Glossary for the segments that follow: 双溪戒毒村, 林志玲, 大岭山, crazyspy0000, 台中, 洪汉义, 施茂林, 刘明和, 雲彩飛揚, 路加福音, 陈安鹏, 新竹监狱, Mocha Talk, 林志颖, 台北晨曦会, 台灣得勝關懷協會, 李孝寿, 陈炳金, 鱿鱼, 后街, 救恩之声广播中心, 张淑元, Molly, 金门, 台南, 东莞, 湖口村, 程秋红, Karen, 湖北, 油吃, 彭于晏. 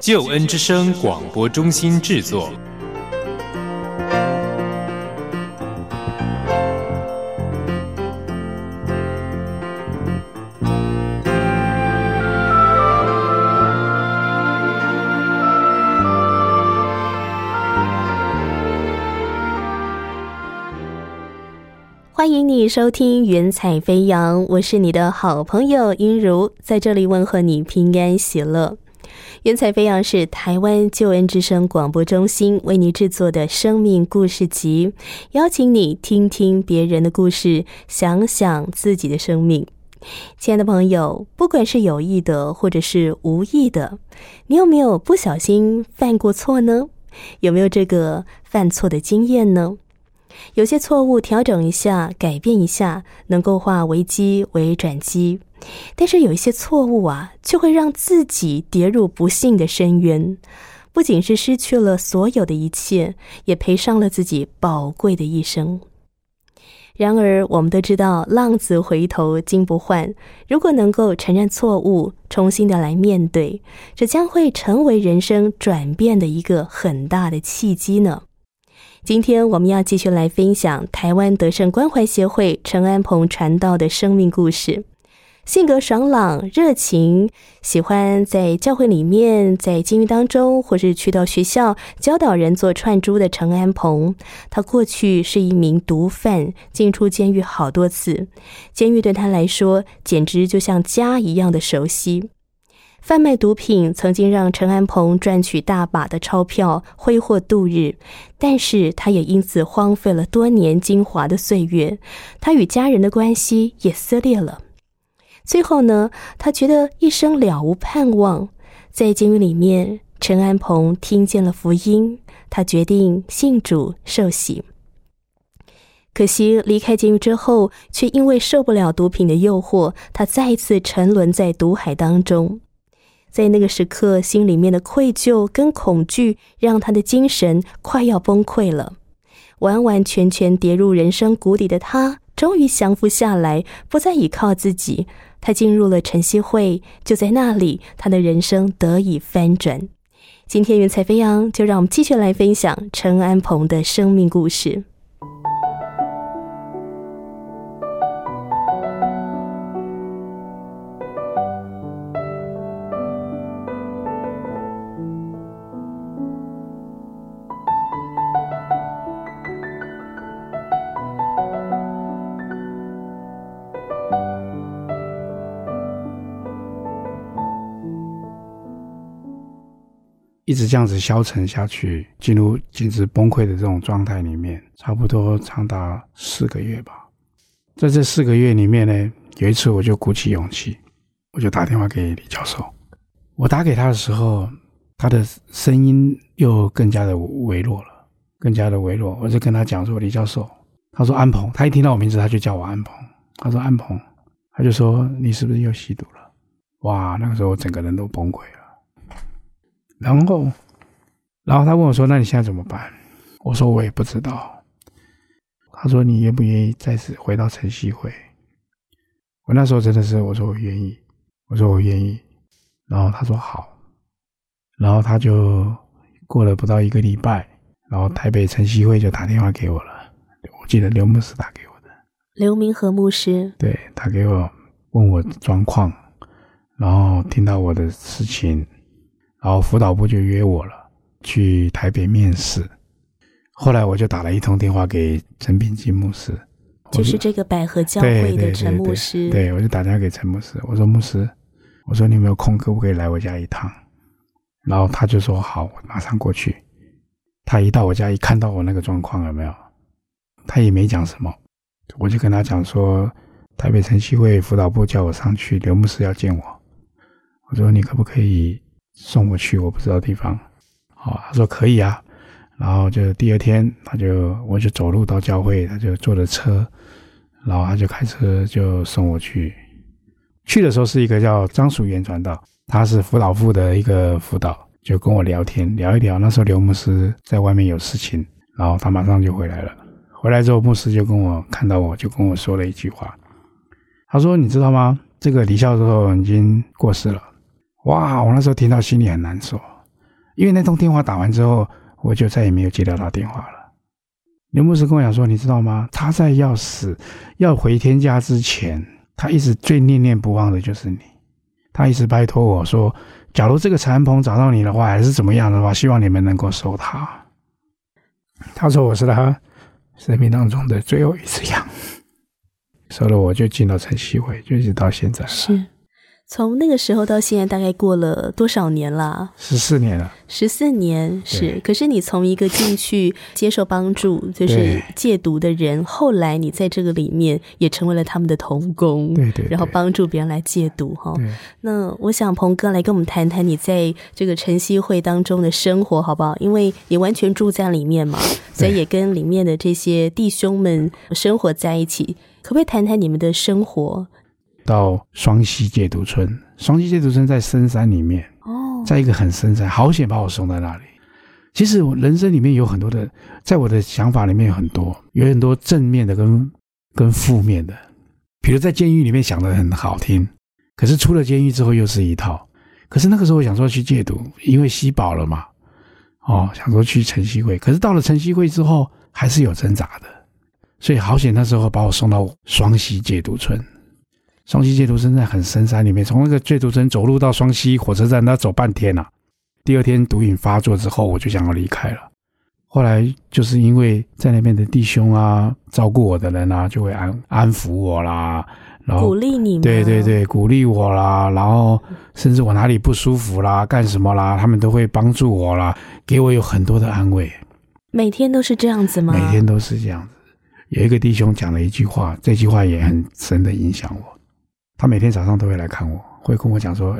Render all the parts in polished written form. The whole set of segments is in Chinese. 救恩之声广播中心制作。欢迎你收听云彩飞扬，我是你的好朋友音如，在这里问候你平安喜乐。云彩飞扬是台湾救恩之声广播中心为你制作的生命故事集，邀请你听听别人的故事，想想自己的生命。亲爱的朋友，不管是有意的或者是无意的，你有没有不小心犯过错呢？有没有这个犯错的经验呢？有些错误调整一下，改变一下，能够化危机为转机。但是有一些错误啊，就会让自己跌入不幸的深渊，不仅是失去了所有的一切，也赔上了自己宝贵的一生。然而我们都知道浪子回头金不换，如果能够承认错误，重新的来面对，这将会成为人生转变的一个很大的契机呢。今天我们要继续来分享台湾德胜关怀协会陈安鹏传道的生命故事。性格爽朗、热情，喜欢在教会里面、在监狱当中，或是去到学校教导人做串珠的陈安鹏，他过去是一名毒贩，进出监狱好多次，监狱对他来说简直就像家一样的熟悉。贩卖毒品曾经让陈安鹏赚取大把的钞票，挥霍度日，但是他也因此荒废了多年精华的岁月，他与家人的关系也撕裂了。最后呢，他觉得一生了无盼望。在监狱里面，陈安鹏听见了福音，他决定信主受洗。可惜离开监狱之后，却因为受不了毒品的诱惑，他再一次沉沦在毒海当中。在那个时刻，心里面的愧疚跟恐惧让他的精神快要崩溃了，完完全全跌入人生谷底的他终于降服下来，不再倚靠自己，他进入了晨曦会，就在那里他的人生得以翻转。今天云彩飞扬就让我们继续来分享陈安鹏的生命故事。一直这样子消沉下去，进入精神崩溃的这种状态里面，差不多长达4个月吧。在这4个月里面呢，有一次我就鼓起勇气，我就打电话给李教授。我打给他的时候，他的声音又更加的微弱了，更加的微弱。我就跟他讲说，李教授，他说安鹏，他一听到我名字他就叫我安鹏，他说安鹏，他就说你是不是又吸毒了？哇，那个时候我整个人都崩溃了。然后他问我说，那你现在怎么办？我说我也不知道。他说你愿不愿意再次回到晨曦会？我那时候真的是，我说我愿意，我说我愿意。然后他说好。然后他就过了不到1个礼拜，然后台北晨曦会就打电话给我了。我记得刘牧师打给我的，刘明和牧师，对，打给我问我状况，然后听到我的事情，然后辅导部就约我了，去台北面试。后来我就打了一通电话给陈炳金牧师，就是这个百合教会的陈牧师。 对，我就打电话给陈牧师，我说牧师，我说你有没有空，可不可以来我家一趟？然后他就说好，我马上过去。他一到我家，一看到我那个状况有没有，他也没讲什么，我就跟他讲说台北晨曦会辅导部叫我上去，刘牧师要见我，我说你可不可以送我去我不知道的地方？他说可以啊。然后就第二天我就走路到教会，他就坐着车，然后他就开车就送我去的时候是一个叫张淑元传道，他是辅导部的一个辅导，就跟我聊天聊一聊。那时候刘牧师在外面有事情，然后他马上就回来了。回来之后牧师就跟我看到我就跟我说了一句话，他说你知道吗，这个李孝寿已经过世了。哇，我那时候听到心里很难受，因为那通电话打完之后我就再也没有接到他电话了。刘牧师跟我讲说，你知道吗，他在要死要回天家之前，他一直最念念不忘的就是你。他一直拜托我说，假如这个禅棚找到你的话还是怎么样的话，希望你们能够收他。他说我是他生命当中的最后一只羊。收了我就进到晨曦会，就一直到现在了。是从那个时候到现在大概过了多少年了？14年了。14年，是。可是你从一个进去接受帮助就是戒毒的人，后来你在这个里面也成为了他们的同工，对对对，然后帮助别人来戒毒。那我想彭哥来跟我们谈谈你在这个晨曦会当中的生活好不好，因为你完全住在里面嘛，所以也跟里面的这些弟兄们生活在一起，可不可以谈谈你们的生活？到双溪戒毒村，双溪戒毒村在深山里面，在一个很深山，好险把我送在那里。其实我人生里面有很多的，在我的想法里面有很多正面的跟负面的。比如在监狱里面想得很好听，可是出了监狱之后又是一套。可是那个时候我想说去戒毒，因为吸饱了嘛，想说去晨曦会，可是到了晨曦会之后还是有挣扎的，所以好险那时候把我送到双溪戒毒村。双溪戒毒村在很深山里面，从那个戒毒村走路到双溪火车站，他走半天啊。第二天毒瘾发作之后，我就想要离开了。后来就是因为在那边的弟兄啊，照顾我的人啊，就会安抚我啦，然后鼓励你们，对，鼓励我啦，然后甚至我哪里不舒服啦，干什么啦，他们都会帮助我啦，给我有很多的安慰。每天都是这样子吗？每天都是这样子。有一个弟兄讲了一句话，这句话也很深的影响我。他每天早上都会来看我，会跟我讲说，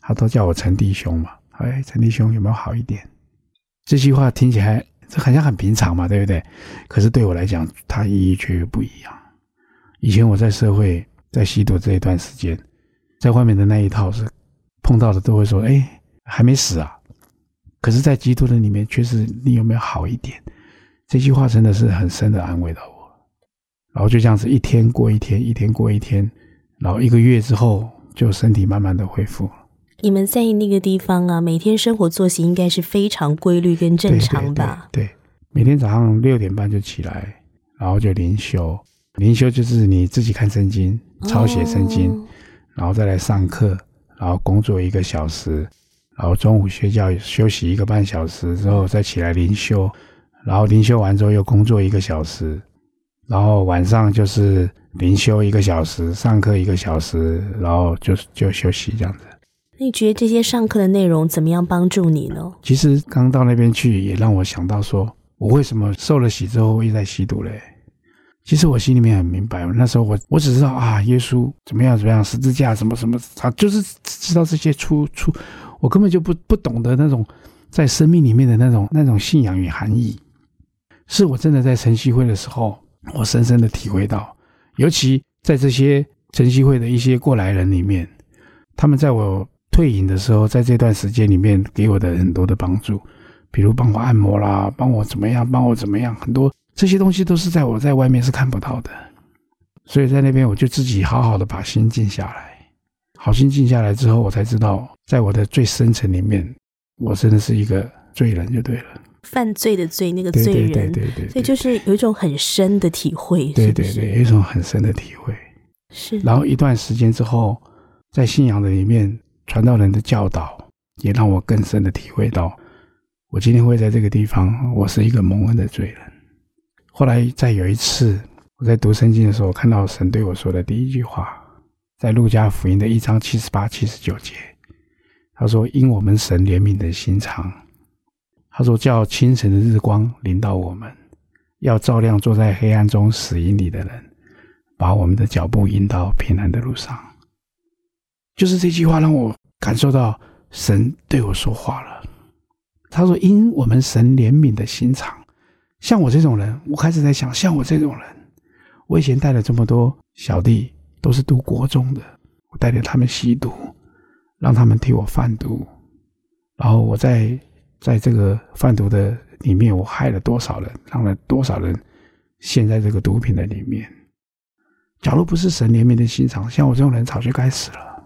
他都叫我陈弟兄嘛，陈弟兄有没有好一点？这句话听起来这好像很平常嘛，对不对？可是对我来讲它意义却不一样。以前我在社会在吸毒这一段时间，在外面的那一套是碰到的都会说，还没死啊。可是在基督的里面却是你有没有好一点，这句话真的是很深的安慰到我。然后就这样子一天过一天，一天过一天，然后1个月之后就身体慢慢的恢复。你们在那个地方啊，每天生活作息应该是非常规律跟正常吧？ 对，每天早上6点半就起来，然后就灵修。灵修就是你自己看圣经，抄写圣经，然后再来上课，然后工作1个小时，然后中午睡觉休息1个半小时之后再起来灵修，然后灵修完之后又工作1个小时，然后晚上就是灵修1个小时，上课1个小时，然后就休息这样子。你觉得这些上课的内容怎么样帮助你呢？其实刚到那边去也让我想到说，我为什么受了洗之后会在吸毒嘞？其实我心里面很明白，那时候我只知道啊，耶稣怎么样怎么样，十字架什么什么，他就是知道这些出，我根本就不懂得那种在生命里面的那种信仰与含义。是我真的在晨曦会的时候，我深深的体会到，尤其在这些晨曦会的一些过来人里面，他们在我退隐的时候，在这段时间里面给我的很多的帮助，比如帮我按摩啦，帮我怎么样，帮我怎么样，很多这些东西都是我在外面是看不到的。所以在那边我就自己好好的把心静下来，好心静下来之后，我才知道在我的最深层里面，我真的是一个罪人就对了。犯罪的罪，那个罪人，对，所以就是有一种很深的体会，对，有一种很深的体会是。然后一段时间之后，在信仰的里面，传道人的教导也让我更深的体会到，我今天会在这个地方，我是一个蒙恩的罪人。后来再有一次，我在读圣经的时候，看到神对我说的第一句话，在路加福音的1章78、79节，他说：“因我们神怜悯的心肠。”他说叫清晨的日光临到我们，要照亮坐在黑暗中死荫里的人，把我们的脚步引到平安的路上。就是这句话让我感受到神对我说话了。他说因我们神怜悯的心肠，像我这种人，我开始在想，像我这种人，我以前带了这么多小弟都是读国中的，我带着他们吸毒，让他们替我贩毒，然后我在这个贩毒的里面，我害了多少人，让了多少人陷在这个毒品的里面。假如不是神怜悯的心肠，像我这种人早就该死了。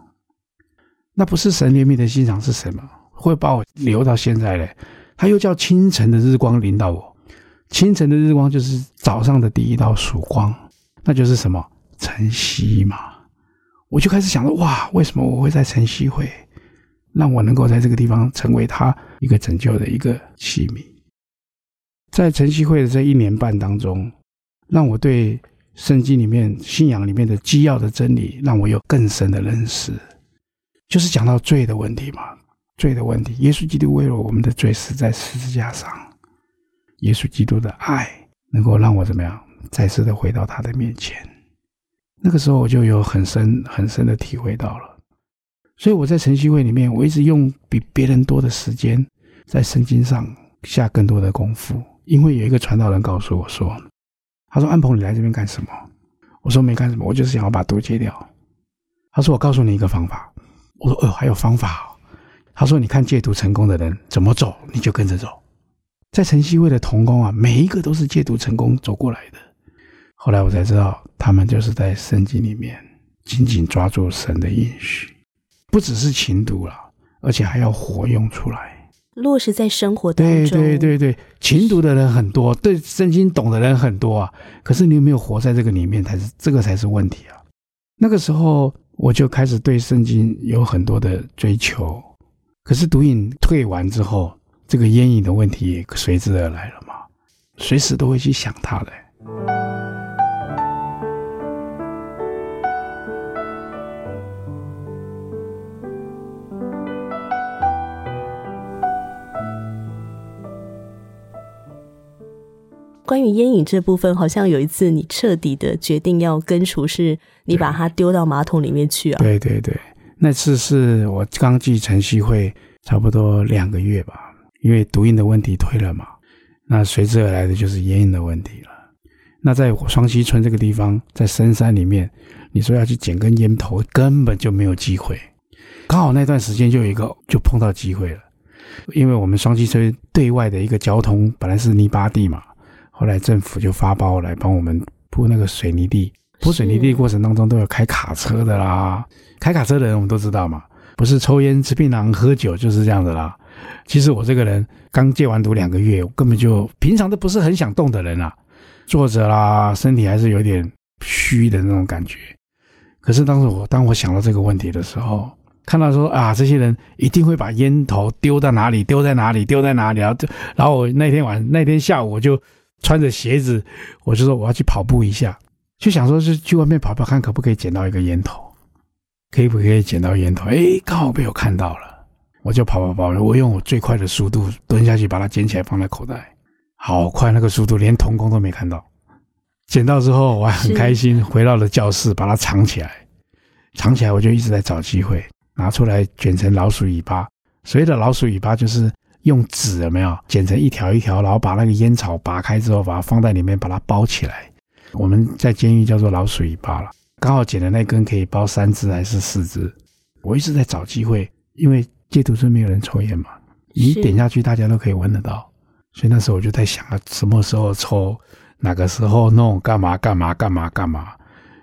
那不是神怜悯的心肠是什么？会把我留到现在嘞？他又叫清晨的日光临到我。清晨的日光就是早上的第一道曙光，那就是什么？晨曦嘛。我就开始想说，哇，为什么我会在晨曦会，让我能够在这个地方成为他一个拯救的一个器皿。在晨曦会的这1年半当中，让我对圣经里面信仰里面的基要的真理，让我有更深的认识。就是讲到罪的问题嘛，罪的问题，耶稣基督为了我们的罪死在十字架上，耶稣基督的爱能够让我怎么样再次的回到他的面前。那个时候我就有很深很深的体会到了。所以我在晨曦会里面，我一直用比别人多的时间在圣经上下更多的功夫。因为有一个传道人告诉我说，他说安鹏你来这边干什么？我说没干什么，我就是想要把毒戒掉。他说我告诉你一个方法。我说还有方法哦。他说你看戒毒成功的人怎么走你就跟着走。在晨曦会的同工啊，每一个都是戒毒成功走过来的。后来我才知道，他们就是在圣经里面紧紧抓住神的应许，不只是勤读啦，而且还要活用出来，落实在生活当中。对，勤读的人很多，对圣经懂的人很多啊，可是你有没有活在这个里面，这个才是问题啊。那个时候我就开始对圣经有很多的追求，可是毒瘾退完之后，这个烟瘾的问题也随之而来了嘛，随时都会去想它的。关于烟瘾这部分，好像有一次你彻底的决定要根除，是你把它丢到马桶里面去啊？对，那次是我刚进晨曦会差不多2个月吧，因为毒瘾的问题退了嘛，那随之而来的就是烟瘾的问题了。那在双溪村这个地方，在深山里面，你说要去捡根烟头根本就没有机会，刚好那段时间就碰到机会了。因为我们双溪村对外的一个交通本来是泥巴地嘛，后来政府就发包来帮我们铺那个水泥地，铺水泥地过程当中都有开卡车的啦，开卡车的人我们都知道嘛，不是抽烟吃槟榔喝酒就是这样的啦。其实我这个人刚戒完毒2个月，我根本就平常都不是很想动的人啊，坐着啦，身体还是有点虚的那种感觉。可是当我想到这个问题的时候，看到说啊，这些人一定会把烟头丢到哪里丢在哪里丢在哪里，然后我那天下午我就穿着鞋子，我就说我要去跑步一下，就想说是去外面跑跑看可不可以捡到一个烟头，可以不可以捡到烟头。刚好被我看到了，我就跑，我用我最快的速度蹲下去把它捡起来放在口袋，好快，那个速度连同工都没看到。捡到之后我还很开心，回到了教室把它藏起来，我就一直在找机会拿出来卷成老鼠尾巴。所谓的老鼠尾巴就是用纸有没有剪成一条一条，然后把那个烟草拔开之后把它放在里面把它包起来，我们在监狱叫做老鼠尾巴了。刚好剪的那根可以包3只还是4只。我一直在找机会，因为戒毒村没有人抽烟嘛，你点下去大家都可以闻得到，所以那时候我就在想什么时候抽，哪个时候弄，干嘛。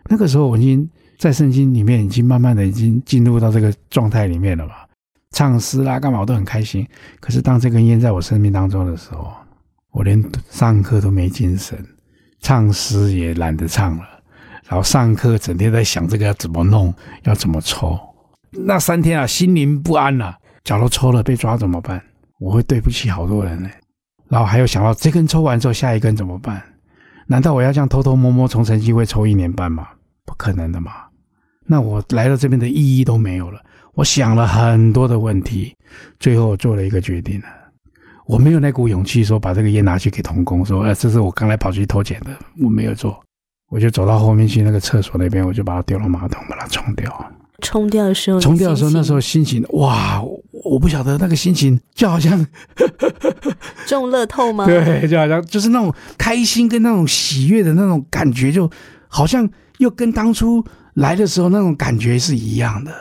那个时候我已经在圣经里面已经慢慢的已经进入到这个状态里面了嘛，唱诗啦干嘛我都很开心。可是当这根烟在我生命当中的时候，我连上课都没精神，唱诗也懒得唱了，然后上课整天在想这个要怎么弄要怎么抽。那3天啊，心灵不安啊，假如抽了被抓怎么办，我会对不起好多人。然后还有想到这根抽完之后下一根怎么办，难道我要这样偷偷摸摸从晨曦会抽1年半吗？不可能的嘛，那我来到这边的意义都没有了。我想了很多的问题，最后做了一个决定了。我没有那股勇气说把这个烟拿去给同工说这是我刚才跑去偷捡的，我没有做。我就走到后面去那个厕所那边，我就把它丢到马桶把它冲掉。冲掉的时候那时候心情哇，我不晓得那个心情，就好像中乐透吗？对，就好像就是那种开心跟那种喜悦的那种感觉，就好像又跟当初来的时候那种感觉是一样的。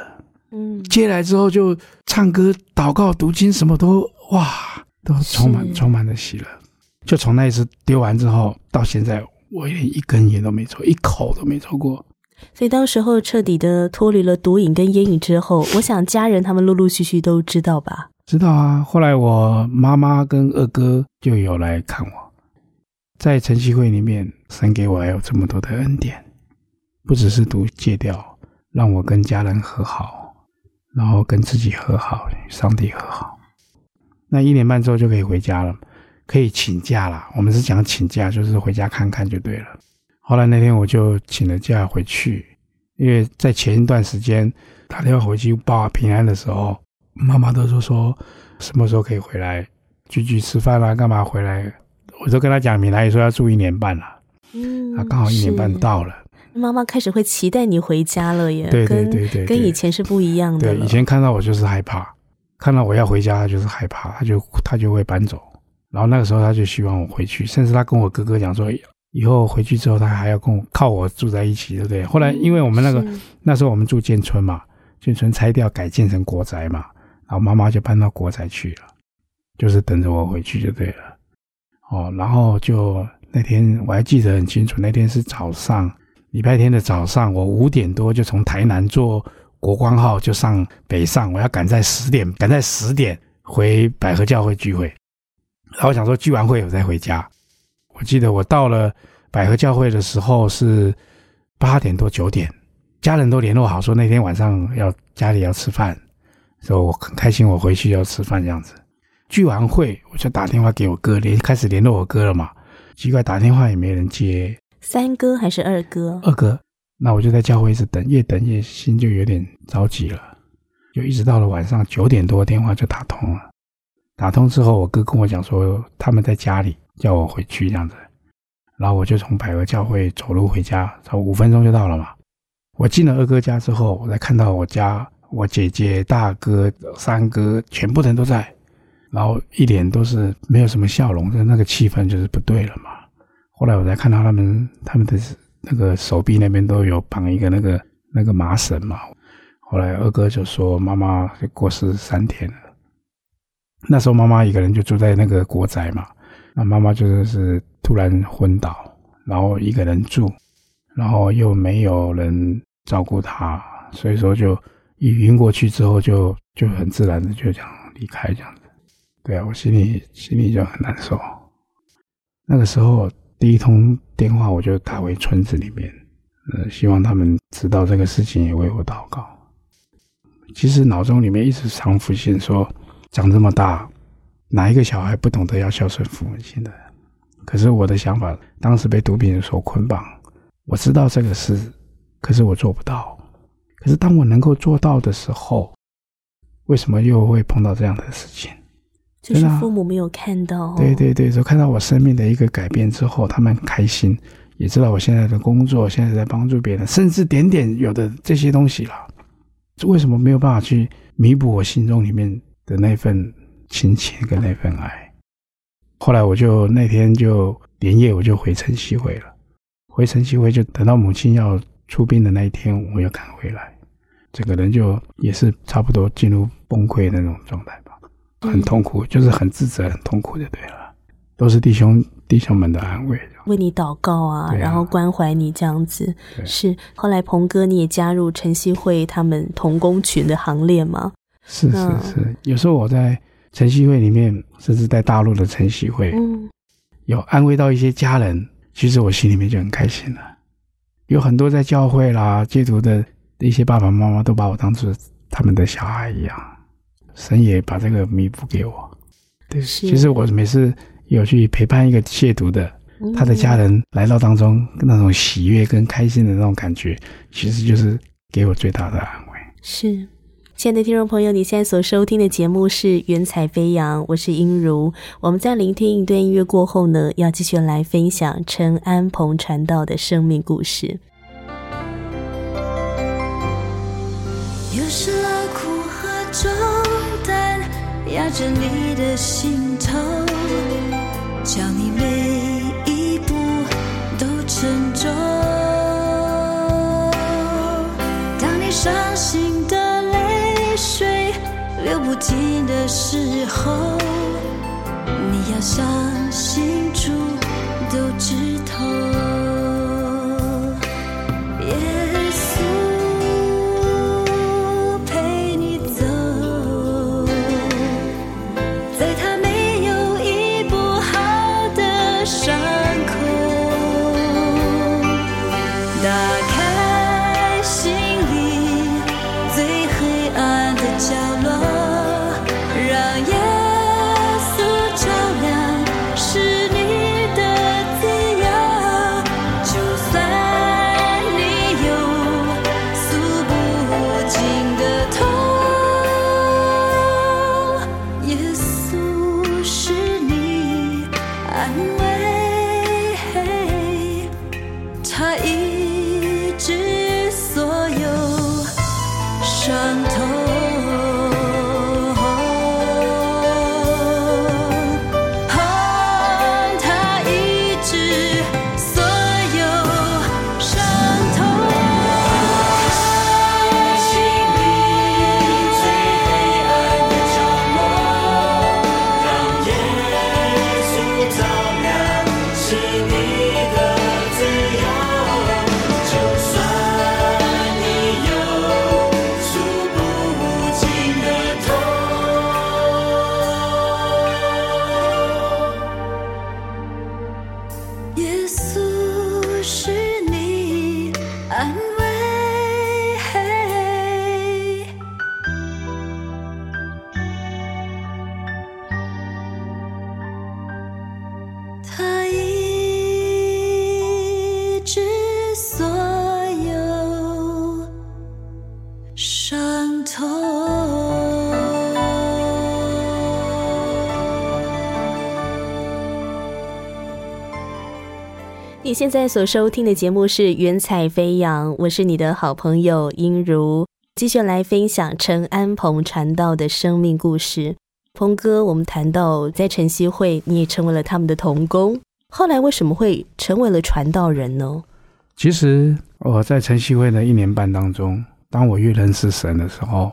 嗯，接来之后就唱歌、祷告、读经，什么都哇，都充满了喜乐。就从那一次丢完之后到现在，我连一根烟都没抽，一口都没抽过。所以当时候彻底的脱离了毒瘾跟烟瘾之后，我想家人他们陆陆续续都知道吧？知道啊，后来我妈妈跟二哥就有来看我。在晨曦会里面，神给我还有这么多的恩典，不只是毒戒掉，让我跟家人和好，然后跟自己和好，上帝和好。那1年半之后就可以回家了，可以请假了。我们是讲请假，就是回家看看就对了。后来那天我就请了假回去，因为在前一段时间打电话回去报平安的时候，妈妈都说什么时候可以回来聚聚吃饭啦、啊，干嘛回来？我就跟她讲明来说要住1年半啦、啊。嗯，刚好1年半到了，妈妈开始会期待你回家了耶。对对对 对，跟以前是不一样的了。对，以前看到我就是害怕，看到我要回家她就是害怕，她就会搬走。然后那个时候她就希望我回去，甚至她跟我哥哥讲说，以后回去之后他还要跟我靠我住在一起，对不对？后来因为我们那时候我们住建村嘛，建村拆掉改建成国宅嘛，然后妈妈就搬到国宅去了，就是等着我回去就对了。哦，然后就那天我还记得很清楚，那天是早上，礼拜天的早上，我5点多就从台南坐国光号就上北上，我要赶在十点回百合教会聚会，然后想说聚完会我再回家。我记得我到了百合教会的时候是8点多9点，家人都联络好说那天晚上家里要吃饭，所以我很开心我回去要吃饭这样子。聚完会我就打电话给我哥，开始联络我哥了嘛，奇怪打电话也没人接。3哥还是2哥？2哥。那我就在教会一直等，越等越心就有点着急了，就一直到了晚上9点多电话就打通了。打通之后我哥跟我讲说他们在家里叫我回去这样子，然后我就从百合教会走路回家，走5分钟就到了嘛。我进了2哥家之后，我才看到我家我姐姐、大哥、3哥全部人都在，然后一脸都是没有什么笑容，那个气氛就是不对了嘛。后来我才看到他们的那个手臂那边都有绑一个那个麻绳嘛。后来2哥就说妈妈就过世3天了，那时候妈妈一个人就住在那个国宅嘛，那妈妈就是突然昏倒，然后一个人住，然后又没有人照顾她，所以说就一晕过去之后就很自然的就想离开这样子。对啊，我心里就很难受。那个时候第一通电话我就打回村子里面，希望他们知道这个事情也为我祷告。其实脑中里面一直常浮现说，长这么大哪一个小孩不懂得要孝顺父母亲的？可是我的想法，当时被毒品所捆绑，我知道这个事，可是我做不到。可是当我能够做到的时候，为什么又会碰到这样的事情？就是父母没有看到。对对对，就看到我生命的一个改变之后，他们很开心，也知道我现在的工作，现在在帮助别人，甚至点点有的这些东西了。为什么没有办法去弥补我心中里面的那份亲情跟那份爱？后来我就那天就连夜我就回晨曦会了，回晨曦会就等到母亲要出殡的那一天，我又赶回来，整个人就也是差不多进入崩溃的那种状态吧，很痛苦，就是很自责，很痛苦就对了。都是弟兄们的安慰，为你祷告 啊，然后关怀你这样子。是后来彭哥你也加入晨曦会他们同工群的行列吗？是是是，有时候我在晨曦会里面，甚至在大陆的晨曦会，有安慰到一些家人，其实我心里面就很开心了。有很多在教会啦、戒毒的一些爸爸妈妈都把我当作他们的小孩一样，神也把这个弥补给我。对，其实我每次有去陪伴一个戒毒的，他的家人来到当中那种喜悦跟开心的那种感觉，其实就是给我最大的安慰。是。亲爱的听众朋友，你现在所收听的节目是云彩飞扬，我是英如。我们在聆听一段音乐过后呢，要继续来分享陈安鹏传道的生命故事。有时劳苦和重担带着你的心头，叫你每一步都沉重。当你伤心的泪水流不停的时候，你要相信主都知透。你现在所收听的节目是云彩飞扬，我是你的好朋友英如，继续来分享陈安鹏传道的生命故事。鹏哥，我们谈到在晨曦会你也成为了他们的同工，后来为什么会成为了传道人呢？其实我在晨曦会的一年半当中，当我越认识神的时候，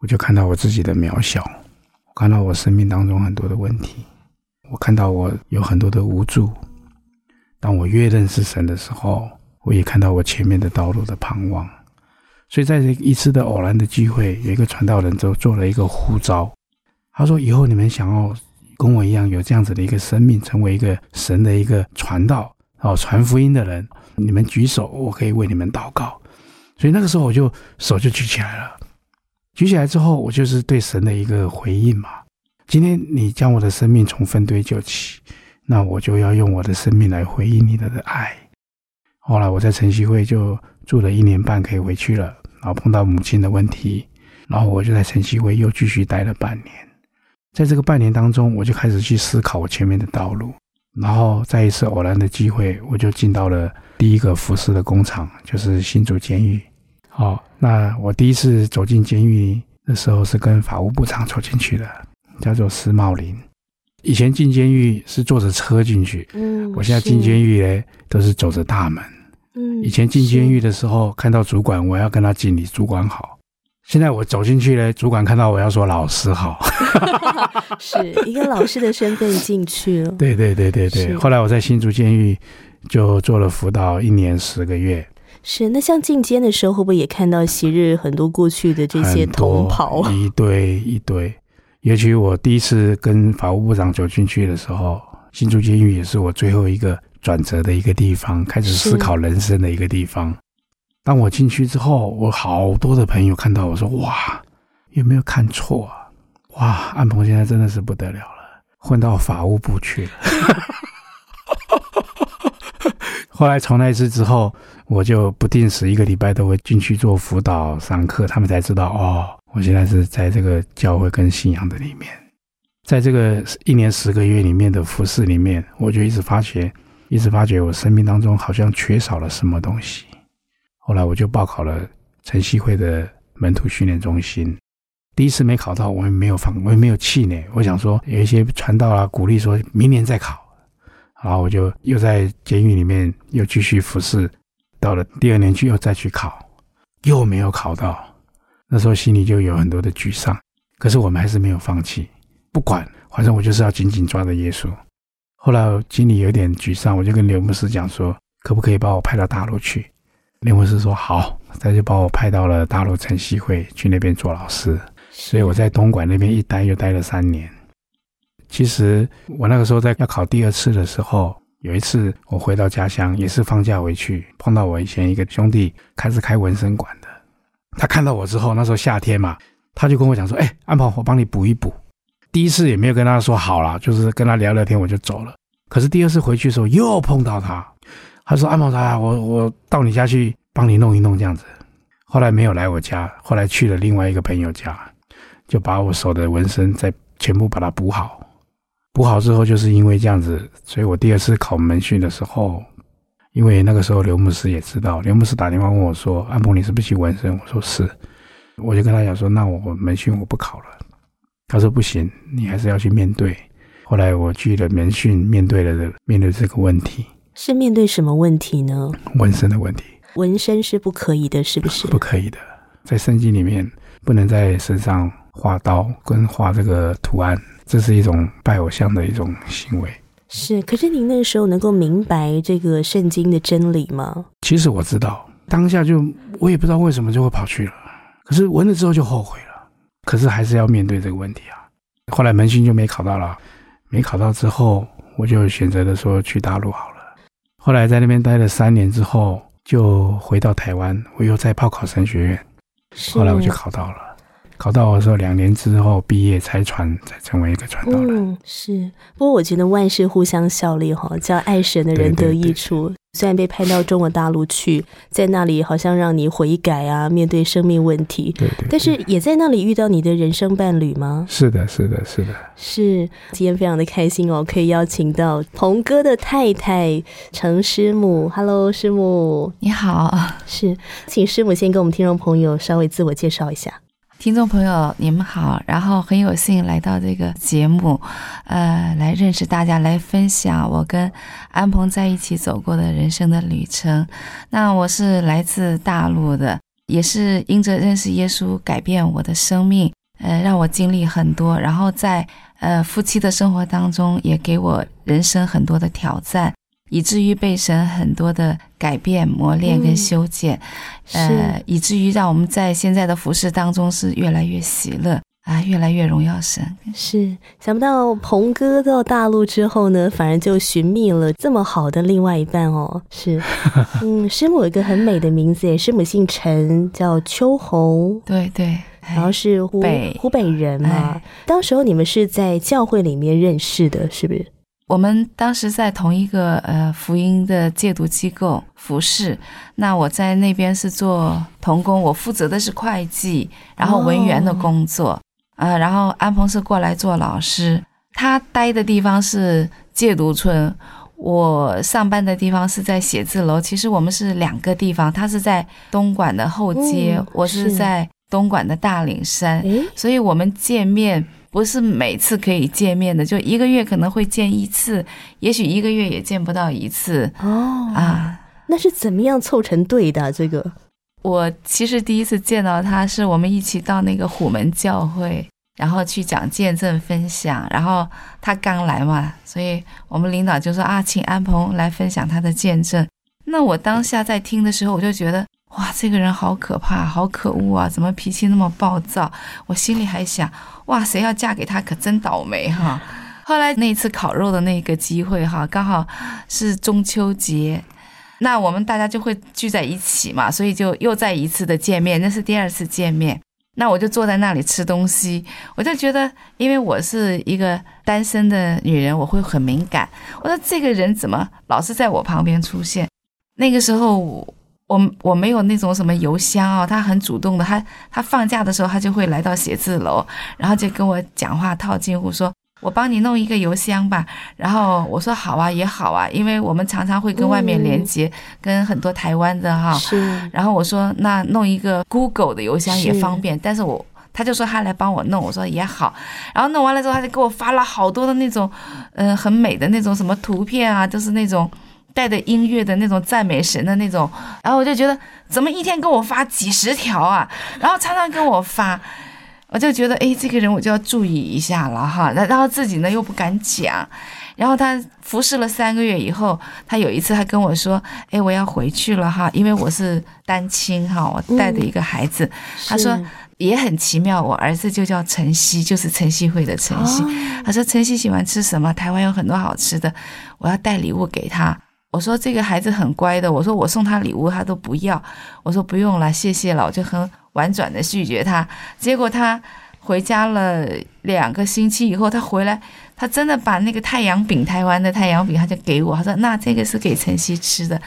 我就看到我自己的渺小，我看到我生命当中很多的问题，我看到我有很多的无助。当我越认识神的时候，我也看到我前面的道路的盼望。所以在一次的偶然的机会，有一个传道人就做了一个呼召，他说以后你们想要跟我一样有这样子的一个生命，成为一个神的一个传道传福音的人，你们举手，我可以为你们祷告。所以那个时候我就手就举起来了，举起来之后我就是对神的一个回应嘛。今天你将我的生命从分堆救起，那我就要用我的生命来回应你的爱。后来我在晨曦会就住了一年半，可以回去了，然后碰到母亲的问题，然后我就在晨曦会又继续待了半年。在这个半年当中，我就开始去思考我前面的道路，然后在一次偶然的机会，我就进到了第一个服事的工厂，就是新竹监狱。那我第一次走进监狱的时候是跟法务部长走进去的，叫做施茂林。以前进监狱是坐着车进去，我现在进监狱都是走着大门。以前进监狱的时候看到主管我要跟他敬礼，主管好。现在我走进去主管看到我要说老师好。是一个老师的身份进去了。对对对对对。后来我在新竹监狱就做了辅导1年10个月。是，那像进监的时候会不会也看到昔日很多过去的这些同袍？一堆一堆。尤其我第一次跟法务部长走进去的时候，新竹监狱也是我最后一个转折的一个地方，开始思考人生的一个地方。当我进去之后，我好多的朋友看到我说，哇，有没有看错啊？哇，安鹏现在真的是不得了了，混到法务部去了。后来从那一次之后，我就不定时1个礼拜都会进去做辅导上课，他们才知道我现在是在这个教会跟信仰的里面。在这个1年10个月里面的服事里面，我就一直发觉我生命当中好像缺少了什么东西。后来我就报考了晨曦会的门徒训练中心，第一次没考到，我也没有气馁，我想说有一些传道啊鼓励说明年再考，然后我就又在监狱里面又继续服侍，到了第二年去又再去考，又没有考到，那时候心里就有很多的沮丧，可是我们还是没有放弃，不管，反正我就是要紧紧抓着耶稣。后来我心里有点沮丧，我就跟刘牧师讲说可不可以把我派到大陆去，刘牧师说好，他就把我派到了大陆晨曦会去那边做老师，所以我在东莞那边一待又待了3年。其实我那个时候在要考第二次的时候，有一次我回到家乡也是放假回去，碰到我以前一个兄弟，他是开纹身馆的，他看到我之后，那时候夏天嘛，他就跟我讲说安鹏我帮你补一补。第一次也没有跟他说好啦，就是跟他聊聊天我就走了。可是第二次回去的时候又碰到他，他说安鹏我到你家去帮你弄一弄这样子。后来没有来我家，后来去了另外一个朋友家，就把我手的纹身再全部把它补好。补好之后就是因为这样子，所以我第二次考门训的时候，因为那个时候刘牧师也知道，刘牧师打电话问我说安鹏你是不是去纹身，我说是，我就跟他讲说那我门训我不考了，他说不行，你还是要去面对。后来我去了门训，面对这个问题。是面对什么问题呢？纹身的问题。纹身是不可以的是不是？不可以的，在圣经里面不能在身上画刀跟画这个图案，这是一种拜偶像的一种行为。是，可是您那时候能够明白这个圣经的真理吗？其实我知道，当下就我也不知道为什么就会跑去了，可是闻了之后就后悔了，可是还是要面对这个问题啊。后来门训就没考到了，没考到之后我就选择了说去大陆好了。后来在那边待了3年之后就回到台湾，我又再报考神学院，后来我就考到了。考到我说2年之后毕业才传，才成为一个传道人。是，不过我觉得万事互相效力哈，叫爱神的人得益处。虽然被派到中国大陆去，在那里好像让你悔改啊，面对生命问题。对，但是也在那里遇到你的人生伴侣吗？是的。是，今天非常的开心哦，可以邀请到鹏哥的太太程师母。Hello， 师母，你好。是，请师母先跟我们听众朋友稍微自我介绍一下。听众朋友你们好，然后很有幸来到这个节目来认识大家，来分享我跟安鹏在一起走过的人生的旅程。那我是来自大陆的，也是因着认识耶稣改变我的生命，让我经历很多，然后在夫妻的生活当中也给我人生很多的挑战，以至于被神很多的改变磨练跟修剪，以至于让我们在现在的服事当中是越来越喜乐啊，越来越荣耀神。是，想不到鹏哥到大陆之后呢，反而就寻觅了这么好的另外一半哦。是，师母有一个很美的名字耶，师母姓陈，叫秋红。对，然后是湖北人嘛。当时候你们是在教会里面认识的是不是？我们当时在同一个福音的戒毒机构服侍，那我在那边是做童工，我负责的是会计，然后文员的工作，然后安鹏是过来做老师，他待的地方是戒毒村，我上班的地方是在写字楼，其实我们是2个地方，他是在东莞的后街，我是在东莞的大岭山，所以我们见面不是每次可以见面的，就1个月可能会见1次，也许1个月也见不到1次。那是怎么样凑成对的？这个我其实第一次见到他是我们一起到那个虎门教会，然后去讲见证分享，然后他刚来嘛，所以我们领导就说请安鹏来分享他的见证。那我当下在听的时候我就觉得哇，这个人好可怕，好可恶啊！怎么脾气那么暴躁？我心里还想，哇，谁要嫁给他可真倒霉哈。后来那次烤肉的那个机会哈，刚好是中秋节，那我们大家就会聚在一起嘛，所以就又再一次的见面，那是第2次见面。那我就坐在那里吃东西，我就觉得，因为我是一个单身的女人，我会很敏感。我说这个人怎么老是在我旁边出现？那个时候我没有那种什么邮箱哦，他很主动的，他放假的时候他就会来到写字楼，然后就跟我讲话套近乎，说我帮你弄一个邮箱吧。然后我说好啊，也好啊，因为我们常常会跟外面连接，跟很多台湾的哈。是。然后我说那弄一个 Google 的邮箱也方便，但是我他就说他来帮我弄，我说也好。然后弄完了之后，他就给我发了好多的那种，很美的那种什么图片啊，就是那种带着音乐的那种赞美神的那种。然后我就觉得怎么一天给我发几十条啊，然后常常给我发，我就觉得哎，这个人我就要注意一下了哈。然后自己呢又不敢讲。然后他服侍了3个月以后，他有一次他跟我说，哎，我要回去了哈，因为我是单亲哈，我带着一个孩子。他说也很奇妙，我儿子就叫晨曦，就是晨曦会的晨曦。他说晨曦喜欢吃什么，台湾有很多好吃的，我要带礼物给他。我说这个孩子很乖的，我说我送他礼物他都不要，我说不用了，谢谢了，我就很婉转的拒绝他。结果他回家了2个星期以后，他回来，他真的把那个太阳饼，台湾的太阳饼，他就给我，他说那这个是给晨曦吃的。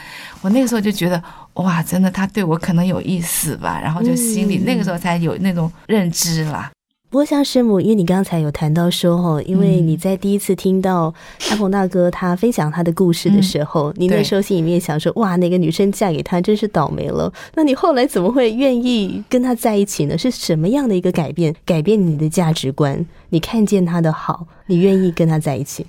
我那个时候就觉得哇，真的他对我可能有意思吧，然后就心里那个时候才有那种认知啦。不过像师母，因为你刚才有谈到说，因为你在第一次听到阿鹏大哥他分享他的故事的时候，你那时候心里面想说哇，那个女生嫁给他真是倒霉了，那你后来怎么会愿意跟他在一起呢？是什么样的一个改变你的价值观，你看见他的好，你愿意跟他在一起？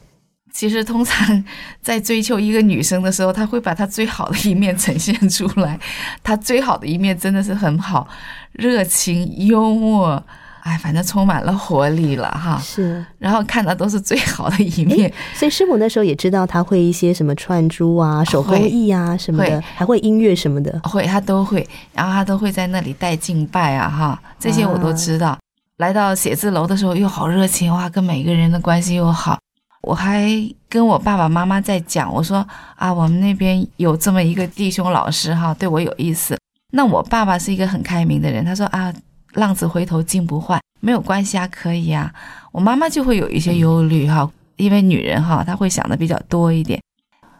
其实通常在追求一个女生的时候，她会把她最好的一面呈现出来，她最好的一面真的是很好，热情幽默，哎，反正充满了活力了哈。是，然后看到都是最好的一面。所以师母那时候也知道她会一些什么串珠啊、手工艺啊什么的，还会音乐什么的，会，她都会。然后她都会在那里带敬拜啊哈，这些我都知道。来到写字楼的时候又好热情哇，跟每个人的关系又好。我还跟我爸爸妈妈在讲，我说啊，我们那边有这么一个弟兄老师哈，对我有意思。那我爸爸是一个很开明的人，他说啊，浪子回头金不换，没有关系啊，可以啊。我妈妈就会有一些忧虑哈，因为女人哈，她会想的比较多一点。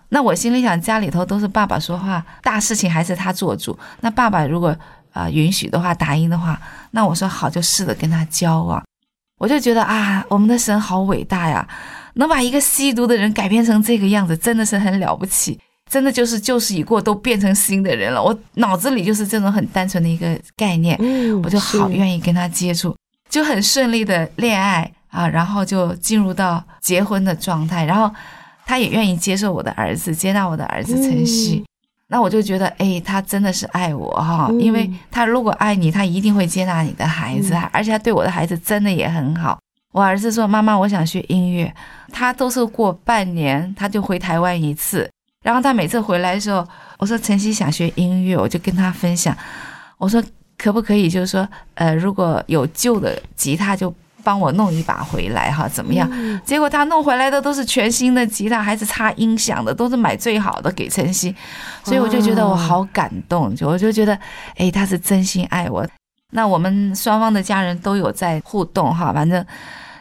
那我心里想，家里头都是爸爸说话，大事情还是他做主。那爸爸如果允许的话，答应的话，那我说好，就试着跟他交往。我就觉得啊，我们的神好伟大呀，能把一个吸毒的人改变成这个样子，真的是很了不起，真的就是旧事已过，都变成新的人了。我脑子里就是这种很单纯的一个概念，我就好愿意跟他接触，就很顺利的恋爱啊，然后就进入到结婚的状态，然后他也愿意接受我的儿子，接纳我的儿子晨曦。那我就觉得哎，他真的是爱我哈，因为他如果爱你，他一定会接纳你的孩子，而且他对我的孩子真的也很好。我儿子说妈妈，我想学音乐，他都是过半年他就回台湾一次，然后他每次回来的时候，我说晨曦想学音乐，我就跟他分享，我说可不可以就是说如果有旧的吉他就帮我弄一把回来哈，怎么样？结果他弄回来的都是全新的吉他，还是插音响的，都是买最好的给晨曦。所以我就觉得我好感动，我就觉得哎，他是真心爱我。那我们双方的家人都有在互动哈，反正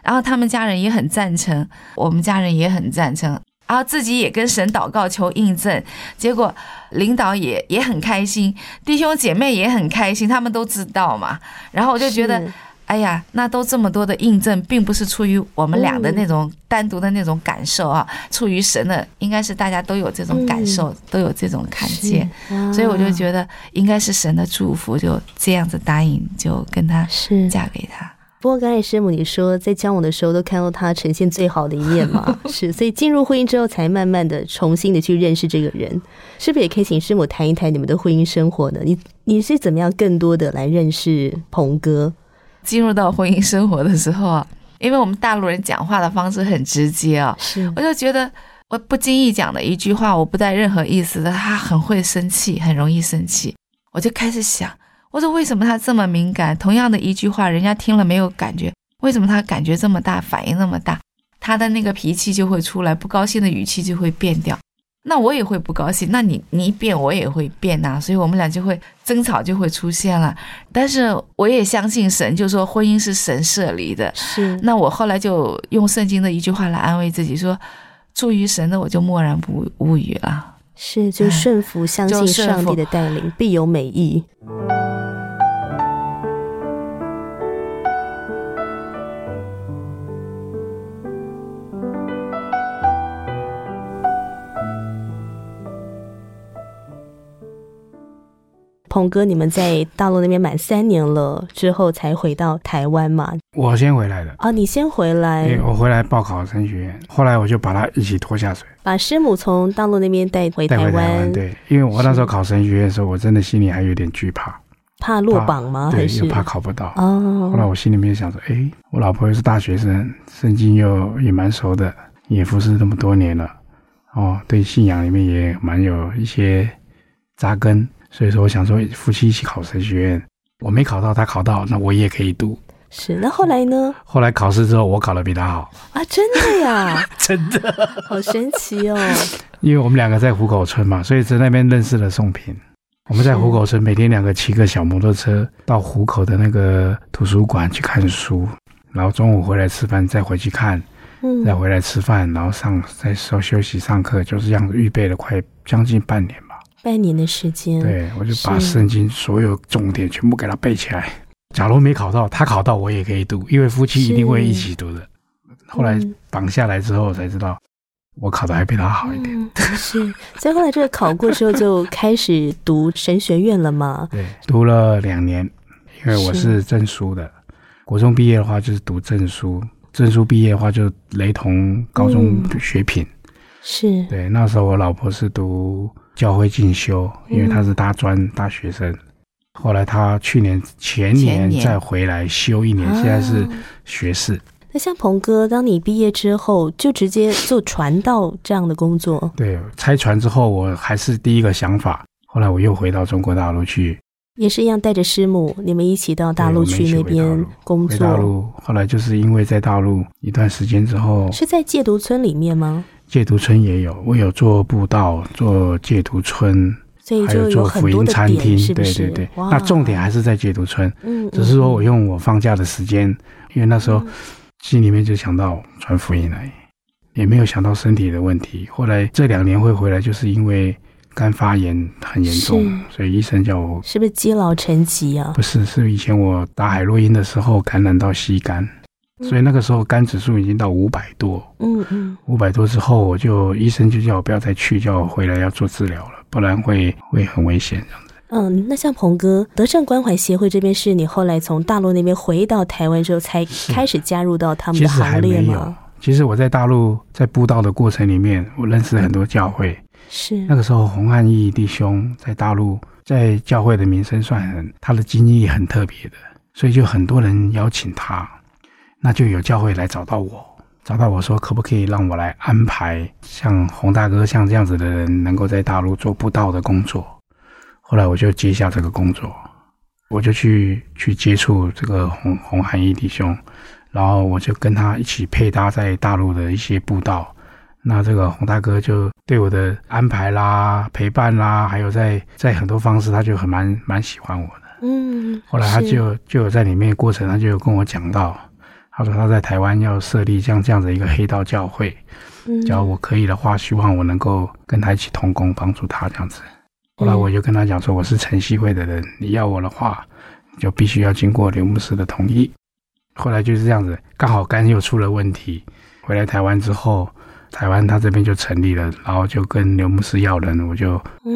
然后他们家人也很赞成，我们家人也很赞成，然后自己也跟神祷告求印证，结果领导也很开心，弟兄姐妹也很开心，他们都知道嘛。然后我就觉得哎呀，那都这么多的印证，并不是出于我们俩的那种单独的那种感受啊，出于神的，应该是大家都有这种感受，都有这种看见，所以我就觉得应该是神的祝福，就这样子答应，就跟他嫁给他。不过刚才师母你说在交往的时候都看到他呈现最好的一面嘛，是，所以进入婚姻之后才慢慢的重新的去认识这个人，是不是也可以请师母谈一谈你们的婚姻生活呢？你是怎么样更多的来认识鹏哥？进入到婚姻生活的时候啊，因为我们大陆人讲话的方式很直接啊，我就觉得我不经意讲的一句话，我不带任何意思的，他很会生气，很容易生气。我就开始想，我说为什么他这么敏感？同样的一句话，人家听了没有感觉，为什么他感觉这么大，反应那么大？他的那个脾气就会出来，不高兴的语气就会变掉。那我也会不高兴，那你一变我也会变啊，所以我们俩就会争吵，就会出现了。但是我也相信神，就说婚姻是神设立的，是。那我后来就用圣经的一句话来安慰自己，说出于神的我就默然不无语了，是，就顺服相信上帝的带领，必有美意。鹏哥，你们在大陆那边满3年了之后才回到台湾嘛？我先回来的。哦，你先回来。我回来报考神学院，后来我就把他一起拖下水，把师母从大陆那边带回台湾。对，因为我那时候考神学院的时候，我真的心里还有点惧怕。怕落榜吗？对，又怕考不到。哦。后来我心里面想说，哎，我老婆又是大学生，圣经又也蛮熟的，也服侍那么多年了，哦，对信仰里面也蛮有一些扎根，所以说我想说夫妻一起考神学院，我没考到他考到，那我也可以读。是，那后来呢？后来考试之后，我考得比他好啊！真的呀，真的，好神奇哦！因为我们两个在湖口村嘛，所以在那边认识了宋平。我们在湖口村每天两个骑个小摩托车到湖口的那个图书馆去看书，然后中午回来吃饭，再回去看，再回来吃饭，然后再休息上课，就是这样预备了快将近半年吧。半年的时间，对，我就把圣经所有重点全部给它背起来。假如没考到，他考到我也可以读，因为夫妻一定会一起读的。后来绑下来之后才知道，我考的还比他好一点。是，所以后来这个考过之后就开始读神学院了嘛？对，读了2年，因为我是证书的，国中毕业的话就是读证书，证书毕业的话就雷同高中学品。是，对，那时候我老婆是读教会进修，因为她是大专大学生。后来他前年再回来修1年，现在是学士。啊，那像鹏哥，当你毕业之后就直接做传道这样的工作？对，拆船之后我还是第一个想法，后来我又回到中国大陆去，也是一样带着师母，你们一起到大陆去那边工作。大陆后来就是因为在大陆一段时间之后，是在戒毒村里面吗？戒毒村也有，我有做布道，做戒毒村，所以就有很多的点，还有做福音餐厅，是不是？对对对，那重点还是在戒毒村。只是说我用我放假的时间，因为那时候心里面就想到传福音而已，也没有想到身体的问题。后来这2年会回来，就是因为肝发炎很严重，所以医生叫我。是不是积劳成疾啊？不是，是以前我打海洛因的时候感染到吸肝，所以那个时候肝指数已经到500多。500多之后，我就医生就叫我不要再去，叫我回来要做治疗了，不然会很危险这样子。那像鹏哥，德正关怀协会这边是你后来从大陆那边回到台湾之后才开始加入到他们的行列吗？其实我在大陆在布道的过程里面，我认识很多教会。是，那个时候洪汉义弟兄在大陆在教会的名声算很，他的经历很特别的，所以就很多人邀请他，那就有教会来找到我说可不可以让我来安排像洪大哥像这样子的人能够在大陆做布道的工作。后来我就接下这个工作，我就去接触这个洪汉义弟兄，然后我就跟他一起配搭在大陆的一些布道。那这个洪大哥就对我的安排啦、陪伴啦，还有在很多方式他就很蛮喜欢我的。后来他就有在里面的过程，他就有跟我讲到，他说他在台湾要设立像这样的一个黑道教会，只要我可以的话，希望我能够跟他一起同工帮助他这样子。后来我就跟他讲说，我是晨曦会的人，你要我的话就必须要经过刘牧师的同意。后来就是这样子，刚好肝又出了问题，回来台湾之后，台湾他这边就成立了，然后就跟刘牧师要人，我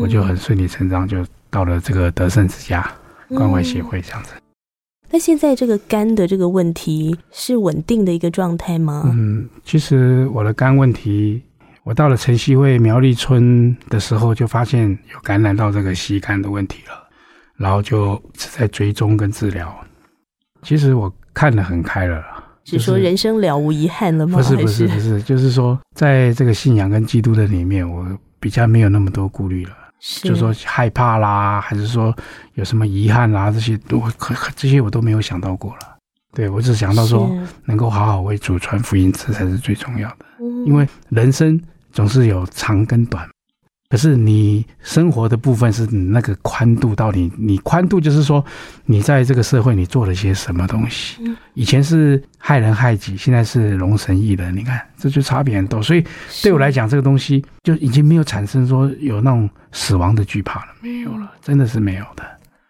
就很顺理成章就到了这个德胜之家关怀协会这样子。那现在这个肝的这个问题是稳定的一个状态吗？其实我的肝问题，我到了晨曦会苗栗村的时候就发现有感染到这个吸肝的问题了，然后就在追踪跟治疗。其实我看得很开了，是说人生了无遗憾了吗？不是，就是说在这个信仰跟基督的里面，我比较没有那么多顾虑了。就是说害怕啦，还是说有什么遗憾啦，这些我都没有想到过了。对，我只想到说能够好好为主传福音，这才是最重要的。因为人生总是有长跟短，可是你生活的部分是你那个宽度到底，你宽度就是说你在这个社会你做了些什么东西。以前是害人害己，现在是容神益人，你看这就差别很多。所以对我来讲，这个东西就已经没有产生说有那种死亡的惧怕了，没有了，真的是没有的。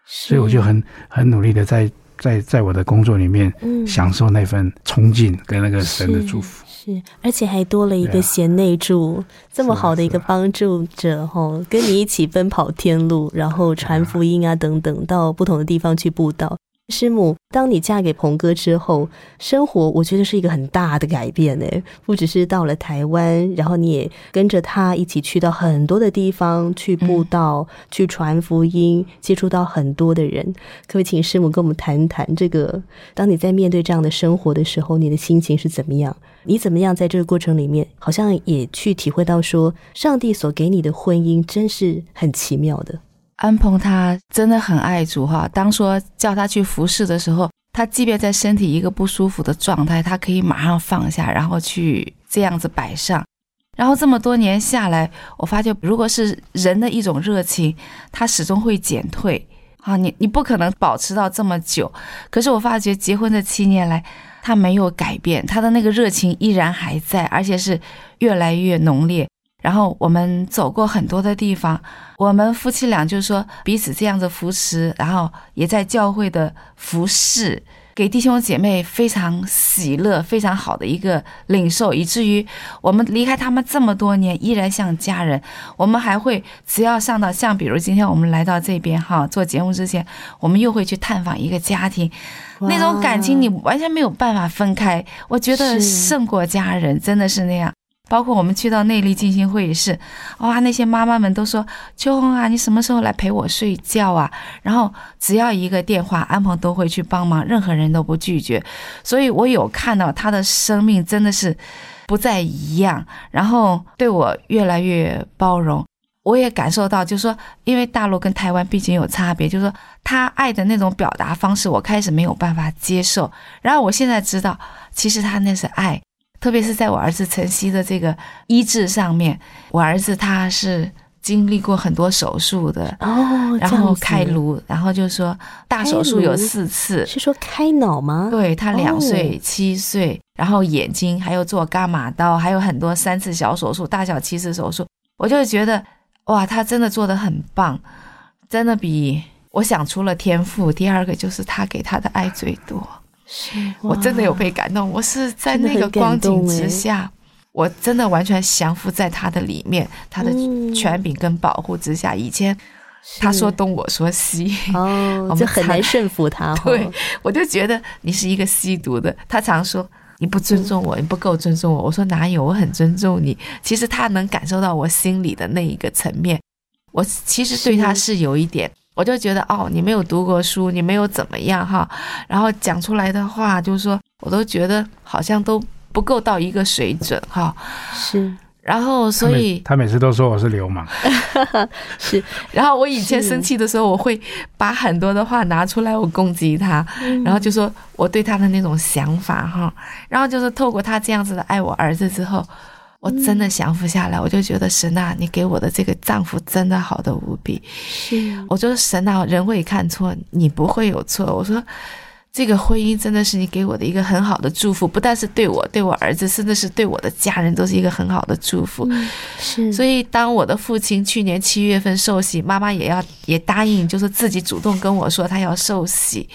所以我就很努力的在我的工作里面享受那份冲劲跟那个神的祝福。是，而且还多了一个贤内助，这么好的一个帮助者哦，跟你一起奔跑天路，然后传福音啊等等，到不同的地方去布道。师母，当你嫁给鹏哥之后，生活我觉得是一个很大的改变诶，不只是到了台湾，然后你也跟着他一起去到很多的地方去布道、去传福音，接触到很多的人。可不可以请师母跟我们谈谈这个，当你在面对这样的生活的时候，你的心情是怎么样？你怎么样在这个过程里面，好像也去体会到说，上帝所给你的婚姻真是很奇妙的。安鹏他真的很爱主哈，当说叫他去服侍的时候，他即便在身体一个不舒服的状态，他可以马上放下，然后去这样子摆上。然后这么多年下来，我发觉如果是人的一种热情，他始终会减退啊，你不可能保持到这么久。可是我发觉结婚的7年来，他没有改变，他的那个热情依然还在，而且是越来越浓烈。然后我们走过很多的地方，我们夫妻俩就说彼此这样子扶持，然后也在教会的服侍，给弟兄姐妹非常喜乐非常好的一个领受，以至于我们离开他们这么多年依然像家人。我们还会只要上到，像比如今天我们来到这边哈，做节目之前我们又会去探访一个家庭，那种感情你完全没有办法分开，我觉得胜过家人，真的是那样。包括我们去到内力进行会议室，哇，那些妈妈们都说，秋红啊，你什么时候来陪我睡觉啊？然后只要一个电话，安鹏都会去帮忙，任何人都不拒绝。所以我有看到他的生命真的是不再一样，然后对我越来越包容。我也感受到，就是说因为大陆跟台湾毕竟有差别，就是说他爱的那种表达方式我开始没有办法接受，然后我现在知道其实他那是爱。特别是在我儿子晨曦的这个医治上面，我儿子他是经历过很多手术的，然后开颅，然后就说大手术有4次，是说开脑吗？对，他2岁、7岁，然后眼睛还有做伽马刀，还有很多3次小手术，大小7次手术。我就觉得哇，他真的做得很棒，真的比我想除了天赋，第2个就是他给他的爱最多。我真的有被感动，我是在那个光景之下，我真的完全降服在他的里面，他的权柄跟保护之下。以前他说东我说西，我就很难顺服他。对，我就觉得你是一个吸毒的，他常说你不尊重我，你不够尊重我。我说哪有，我很尊重你。其实他能感受到我心里的那一个层面，我其实对他是有一点，我就觉得哦，你没有读过书，你没有怎么样哈，然后讲出来的话，就是说我都觉得好像都不够到一个水准哈。是，然后所以他每次都说我是流氓。是，然后我以前生气的时候，我会把很多的话拿出来，我攻击他，然后就说我对他的那种想法哈，然后就是透过他这样子的爱我儿子之后，我真的降服下来，我就觉得神啊，你给我的这个丈夫真的好的无比。是，我就说神啊，人会看错，你不会有错。我说这个婚姻真的是你给我的一个很好的祝福，不但是对我，对我儿子，甚至是对我的家人都是一个很好的祝福。是，所以当我的父亲去年7月份受洗，妈妈也答应，就是自己主动跟我说她要受洗。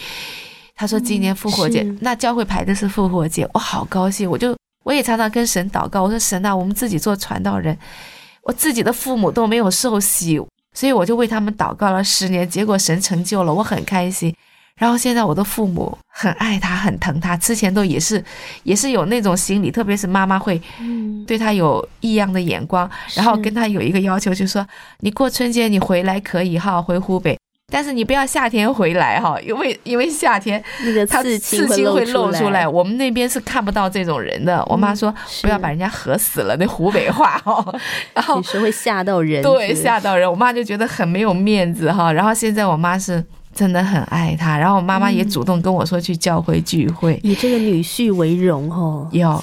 她说今年复活节，那教会排的是复活节，我好高兴，我也常常跟神祷告，我说神啊，我们自己做传道人，我自己的父母都没有受洗，所以我就为他们祷告了10年，结果神成就了，我很开心。然后现在我的父母很爱他，很疼他，之前都也是有那种心理，特别是妈妈会对他有异样的眼光，然后跟他有一个要求，就是说你过春节你回来可以哈，回湖北，但是你不要夏天回来哈，因为夏天他刺青会露出来，我们那边是看不到这种人的。我妈说不要把人家唬死了，那湖北话哈，然后是会吓到人。对，吓到人，我妈就觉得很没有面子哈。然后现在我妈是真的很爱他，然后我妈妈也主动跟我说去教会聚会，以这个女婿为荣哦。有，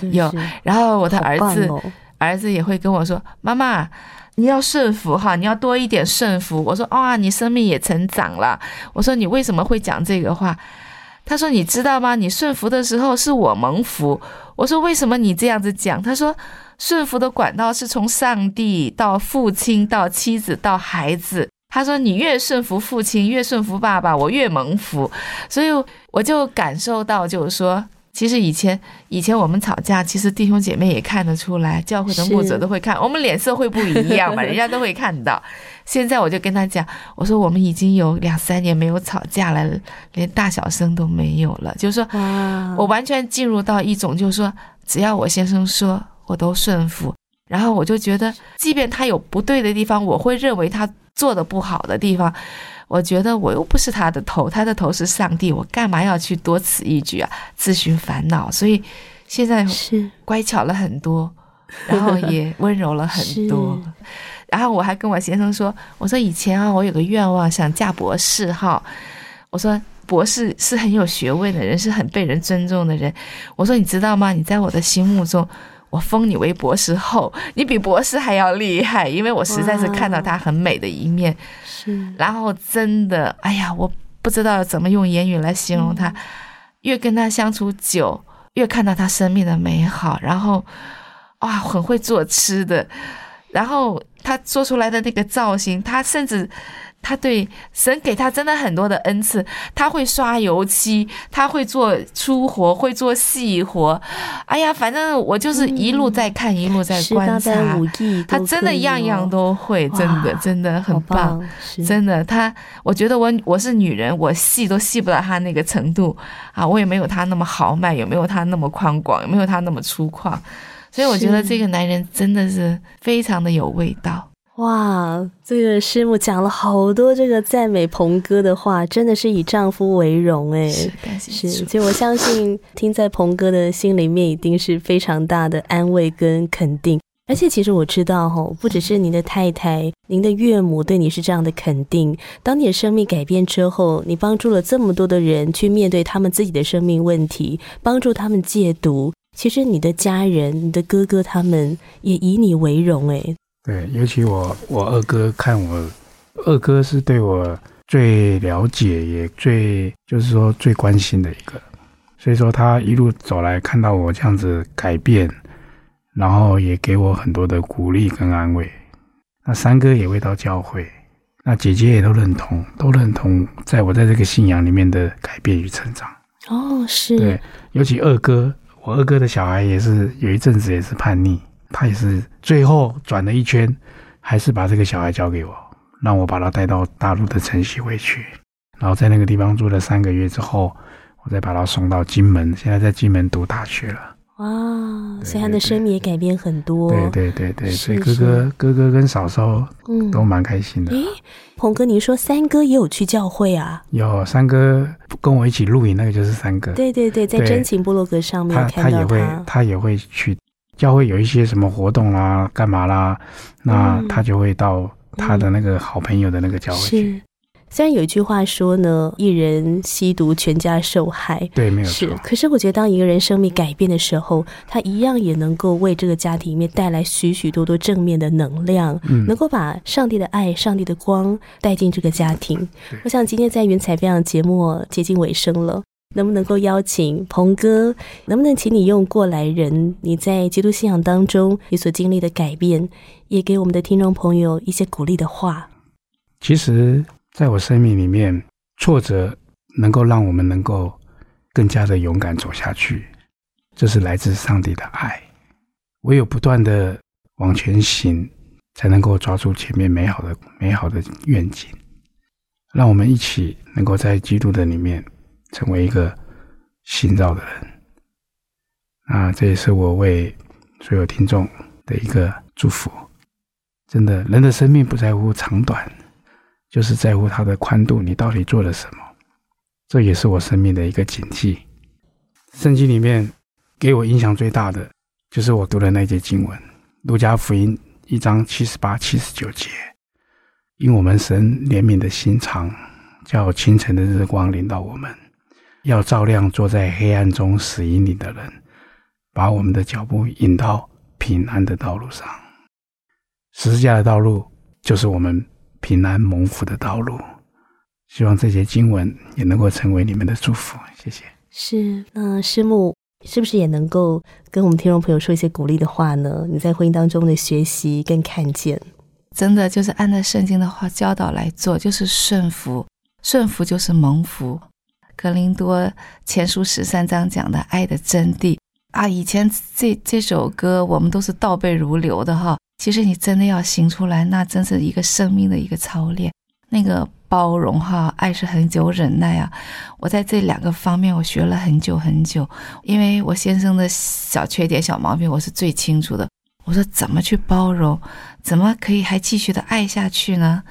然后我的儿子也会跟我说，妈妈，你要顺服哈，你要多一点顺服。我说啊，你生命也成长了。我说你为什么会讲这个话？他说你知道吗？你顺服的时候是我蒙福。我说为什么你这样子讲？他说顺服的管道是从上帝到父亲到妻子到孩子。他说你越顺服父亲越顺服爸爸，我越蒙福。所以我就感受到，就是说其实以前我们吵架，其实弟兄姐妹也看得出来，教会的牧者都会看，我们脸色会不一样嘛，人家都会看到。现在我就跟他讲，我说我们已经有2-3年没有吵架了，连大小声都没有了，就是说我完全进入到一种，就是说只要我先生说我都顺服，然后我就觉得即便他有不对的地方，我会认为他做的不好的地方，我觉得我又不是他的头，他的头是上帝，我干嘛要去多此一举啊，自寻烦恼。所以现在乖巧了很多，然后也温柔了很多。然后我还跟我先生说，我说以前啊，我有个愿望想嫁博士哈，我说博士是很有学问的人，是很被人尊重的人，我说你知道吗，你在我的心目中我封你为博士后，你比博士还要厉害，因为我实在是看到她很美的一面。是，然后真的，哎呀，我不知道怎么用言语来形容她。越跟她相处久，越看到她生命的美好。然后，哇，很会做吃的。然后她做出来的那个造型，她甚至。他对神给他真的很多的恩赐，他会刷油漆，他会做粗活，会做细活，哎呀，反正我就是一路在看，一路在观察，他真的样样都会，真的真的很棒，真的他，我觉得我是女人，我细都细不到他那个程度啊，我也没有他那么豪迈，也没有他那么宽广，也没有他那么粗犷，所以我觉得这个男人真的是非常的有味道。哇，这个师母讲了好多这个赞美鹏哥的话，真的是以丈夫为荣哎，是感谢主，所以我相信听在鹏哥的心里面一定是非常大的安慰跟肯定。而且其实我知道哦，不只是您的太太，您的岳母对你是这样的肯定，当你的生命改变之后，你帮助了这么多的人去面对他们自己的生命问题，帮助他们戒毒，其实你的家人，你的哥哥他们也以你为荣哎。对，尤其我二哥看我，二哥是对我最了解，也最就是说最关心的一个，所以说他一路走来看到我这样子改变，然后也给我很多的鼓励跟安慰。那三哥也会到教会，那姐姐也都认同在我在这个信仰里面的改变与成长。哦，是。对，尤其二哥，我二哥的小孩也是有一阵子也是叛逆。他也是最后转了一圈，还是把这个小孩交给我，让我把他带到大陆的城西回去，然后在那个地方住了3个月之后，我再把他送到金门，现在在金门读大学了。哇，所以他的生命也改变很多。对对对对，所以哥哥跟嫂嫂都蛮开心的。鹏哥，你说三哥也有去教会啊？有，三哥跟我一起露营，那个就是三哥。对对对，在真情部落格上面看到他也会去。教会有一些什么活动啦，干嘛啦，那他就会到他的那个好朋友的那个教会去。是，虽然有一句话说呢，一人吸毒全家受害，对，没有错。是，可是我觉得当一个人生命改变的时候，他一样也能够为这个家庭里面带来许许多多正面的能量，能够把上帝的爱、上帝的光带进这个家庭。我想今天在云彩飞扬节目接近尾声了。能不能够邀请鹏哥，能不能请你用过来人，你在基督信仰当中你所经历的改变，也给我们的听众朋友一些鼓励的话。其实在我生命里面，挫折能够让我们能够更加的勇敢走下去，这是来自上帝的爱，唯有不断的往前行，才能够抓住前面美好的愿景。让我们一起能够在基督的里面成为一个行道的人，那这也是我为所有听众的一个祝福。真的，人的生命不在乎长短，就是在乎它的宽度，你到底做了什么。这也是我生命的一个警惕。圣经里面给我影响最大的就是我读的那节经文，路加福音1章78、79节，因我们神怜悯的心肠，叫清晨的日光临到我们，要照亮坐在黑暗中死荫里的人，把我们的脚步引到平安的道路上。十字架的道路就是我们平安蒙福的道路。希望这些经文也能够成为你们的祝福。谢谢。是，那师母是不是也能够跟我们听众朋友说一些鼓励的话呢？你在婚姻当中的学习跟看见，真的就是按照圣经的话教导来做，就是顺服，顺服就是蒙福。格林多前书13章讲的爱的真谛啊，以前这首歌我们都是倒背如流的哈，其实你真的要行出来，那真是一个生命的一个操练。那个包容哈，爱是恒久忍耐啊，我在这两个方面我学了很久很久，因为我先生的小缺点小毛病我是最清楚的，我说怎么去包容，怎么可以还继续的爱下去呢？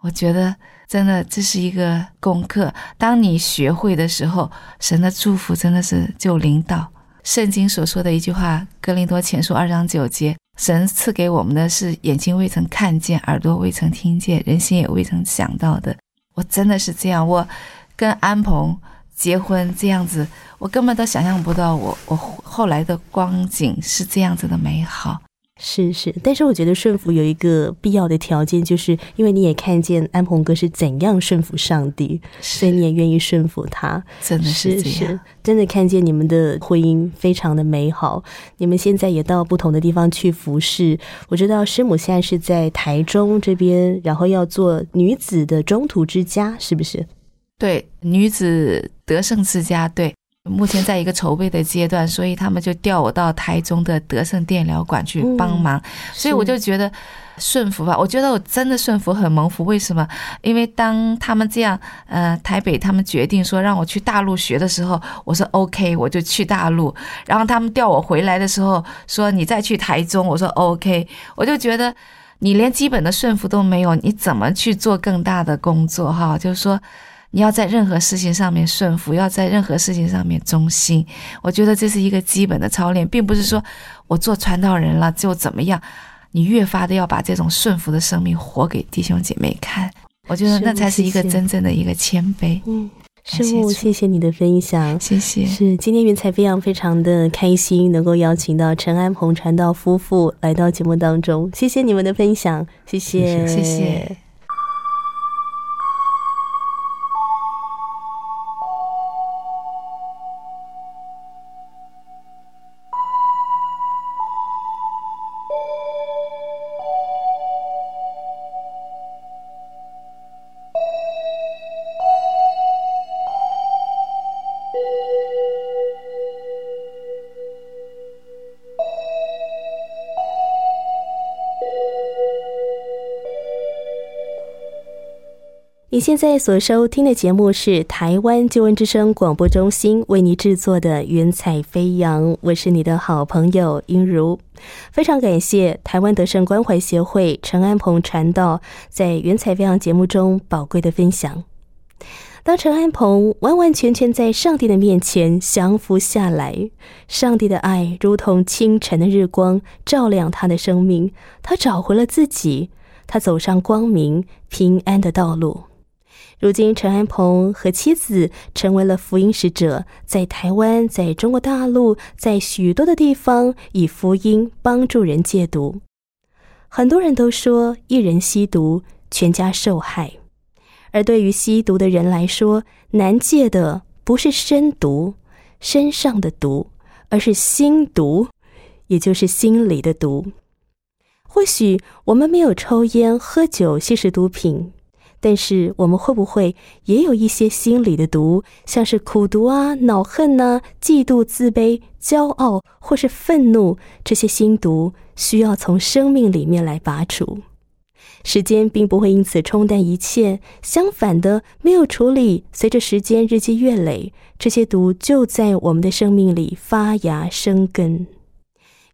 我觉得真的这是一个功课，当你学会的时候，神的祝福真的是就临到。圣经所说的一句话，哥林多前书2章9节，神赐给我们的是眼睛未曾看见，耳朵未曾听见，人心也未曾想到的。我真的是这样，我跟安鹏结婚这样子，我根本都想象不到我后来的光景是这样子的美好。是是，但是我觉得顺服有一个必要的条件，就是因为你也看见安鹏哥是怎样顺服上帝，所以你也愿意顺服他。真的是这样，是是，真的看见你们的婚姻非常的美好，你们现在也到不同的地方去服侍。我知道师母现在是在台中这边，然后要做女子的中途之家，是不是？对，女子得胜之家，对，目前在一个筹备的阶段，所以他们就调我到台中的德胜电疗馆去帮忙，所以我就觉得顺服吧，我觉得我真的顺服，很蒙福。为什么？因为当他们这样台北他们决定说让我去大陆学的时候，我说 OK 我就去大陆，然后他们调我回来的时候说你再去台中，我说 OK， 我就觉得你连基本的顺服都没有，你怎么去做更大的工作哈？就是说你要在任何事情上面顺服，要在任何事情上面忠心，我觉得这是一个基本的操练，并不是说我做传道人了就怎么样，你越发的要把这种顺服的生命活给弟兄姐妹看，我觉得那才是一个真正的一个谦卑。师母，谢谢你的分享，谢谢。是，今天云彩飞扬非常的开心，能够邀请到陈安鹏传道夫妇来到节目当中，谢谢你们的分享，谢谢，谢谢。你现在所收听的节目是台湾救恩之声广播中心为你制作的云彩飞扬，我是你的好朋友英如。非常感谢台湾德胜关怀协会陈安鹏传道在云彩飞扬节目中宝贵的分享。当陈安鹏完完全全在上帝的面前降服下来，上帝的爱如同清晨的日光照亮他的生命，他找回了自己，他走上光明平安的道路。如今陈安鹏和妻子成为了福音使者，在台湾，在中国大陆，在许多的地方以福音帮助人戒毒。很多人都说一人吸毒全家受害，而对于吸毒的人来说，难戒的不是身毒，身上的毒，而是心毒，也就是心里的毒。或许我们没有抽烟喝酒吸食毒品，但是我们会不会也有一些心理的毒，像是苦毒啊、恼恨啊、嫉妒、自卑、骄傲或是愤怒，这些心毒需要从生命里面来拔除。时间并不会因此冲淡一切，相反的，没有处理，随着时间日积月累，这些毒就在我们的生命里发芽生根。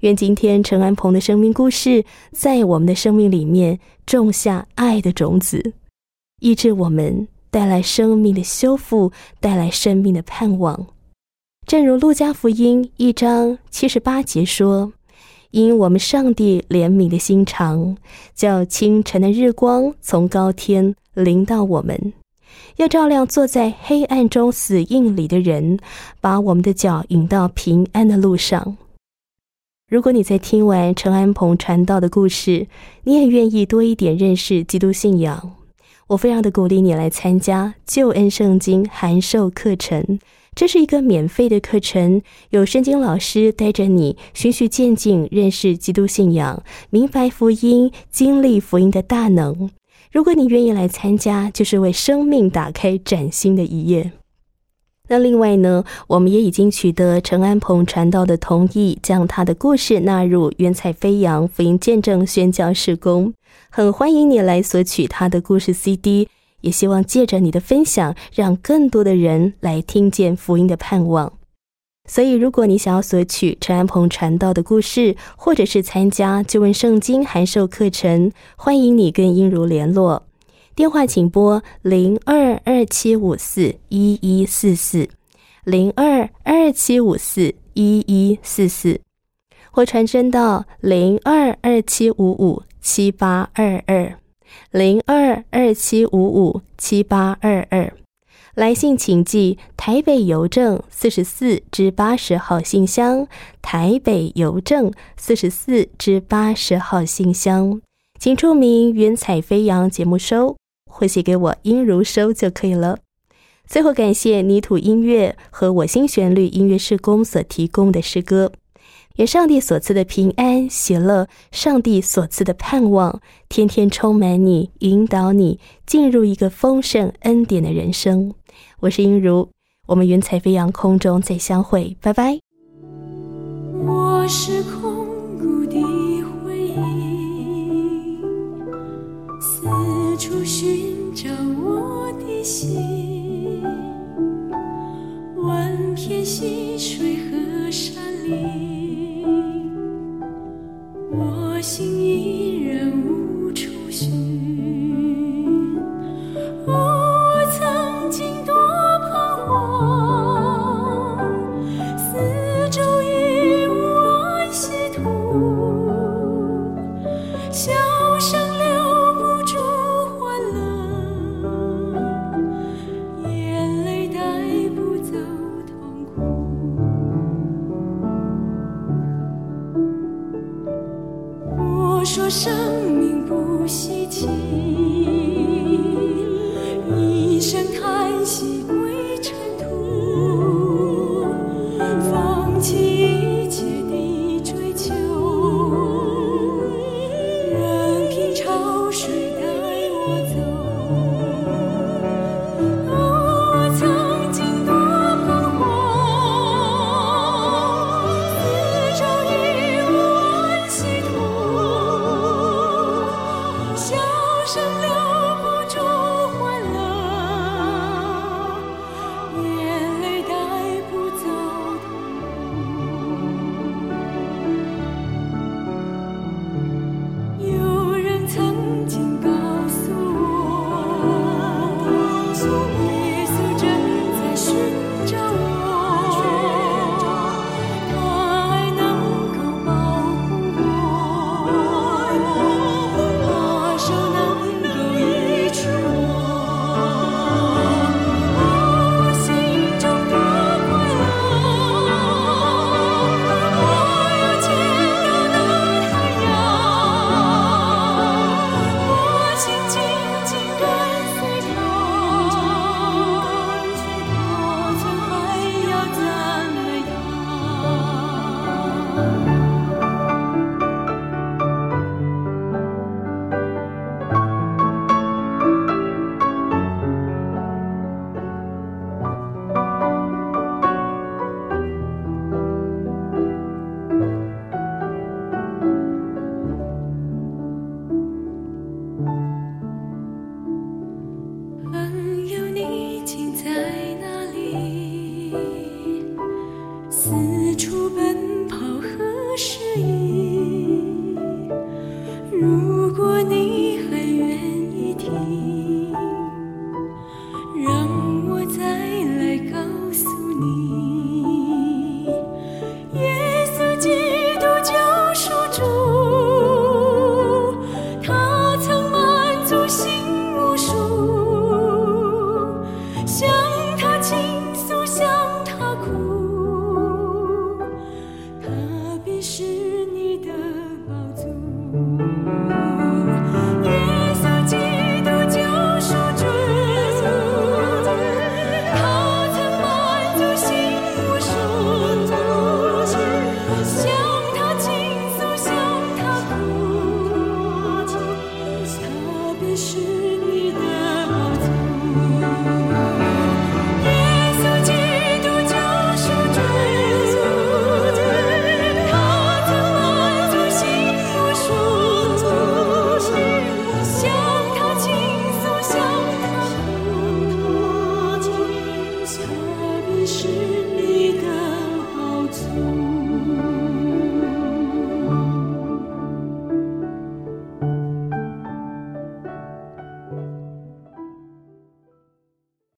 愿今天陈安鹏的生命故事在我们的生命里面种下爱的种子，医治我们，带来生命的修复，带来生命的盼望。正如路加福音1章78节说，因我们上帝怜悯的心肠，叫清晨的日光从高天临到我们，要照亮坐在黑暗中死荫里的人，把我们的脚引到平安的路上。如果你在听完陈安鹏传道的故事，你也愿意多一点认识基督信仰，我非常的鼓励你来参加救恩圣经函授课程，这是一个免费的课程，有圣经老师带着你循序渐进认识基督信仰，明白福音，经历福音的大能。如果你愿意来参加，就是为生命打开崭新的一页。那另外呢，我们也已经取得陈安鹏传道的同意，将他的故事纳入远彩飞扬福音见证宣教事工，很欢迎你来索取他的故事 CD， 也希望借着你的分享，让更多的人来听见福音的盼望。所以如果你想要索取陈安鹏传道的故事，或者是参加就问圣经函授课程，欢迎你跟英如联络，电话请拨0227541144 0227541144，或传真到0227557822 0227557822，来信请寄台北邮政44-80号信箱，台北邮政44-80号信箱，请注明远彩飞扬节目收，或写给我音如收就可以了。最后感谢泥土音乐和我心旋律音乐事工所提供的诗歌。愿上帝所赐的平安喜乐，上帝所赐的盼望，天天充满你，引导你进入一个丰盛恩典的人生。我是音如，我们远彩飞扬空中再相会，拜拜。我是空谷的回音，四处寻找我的心，万片溪水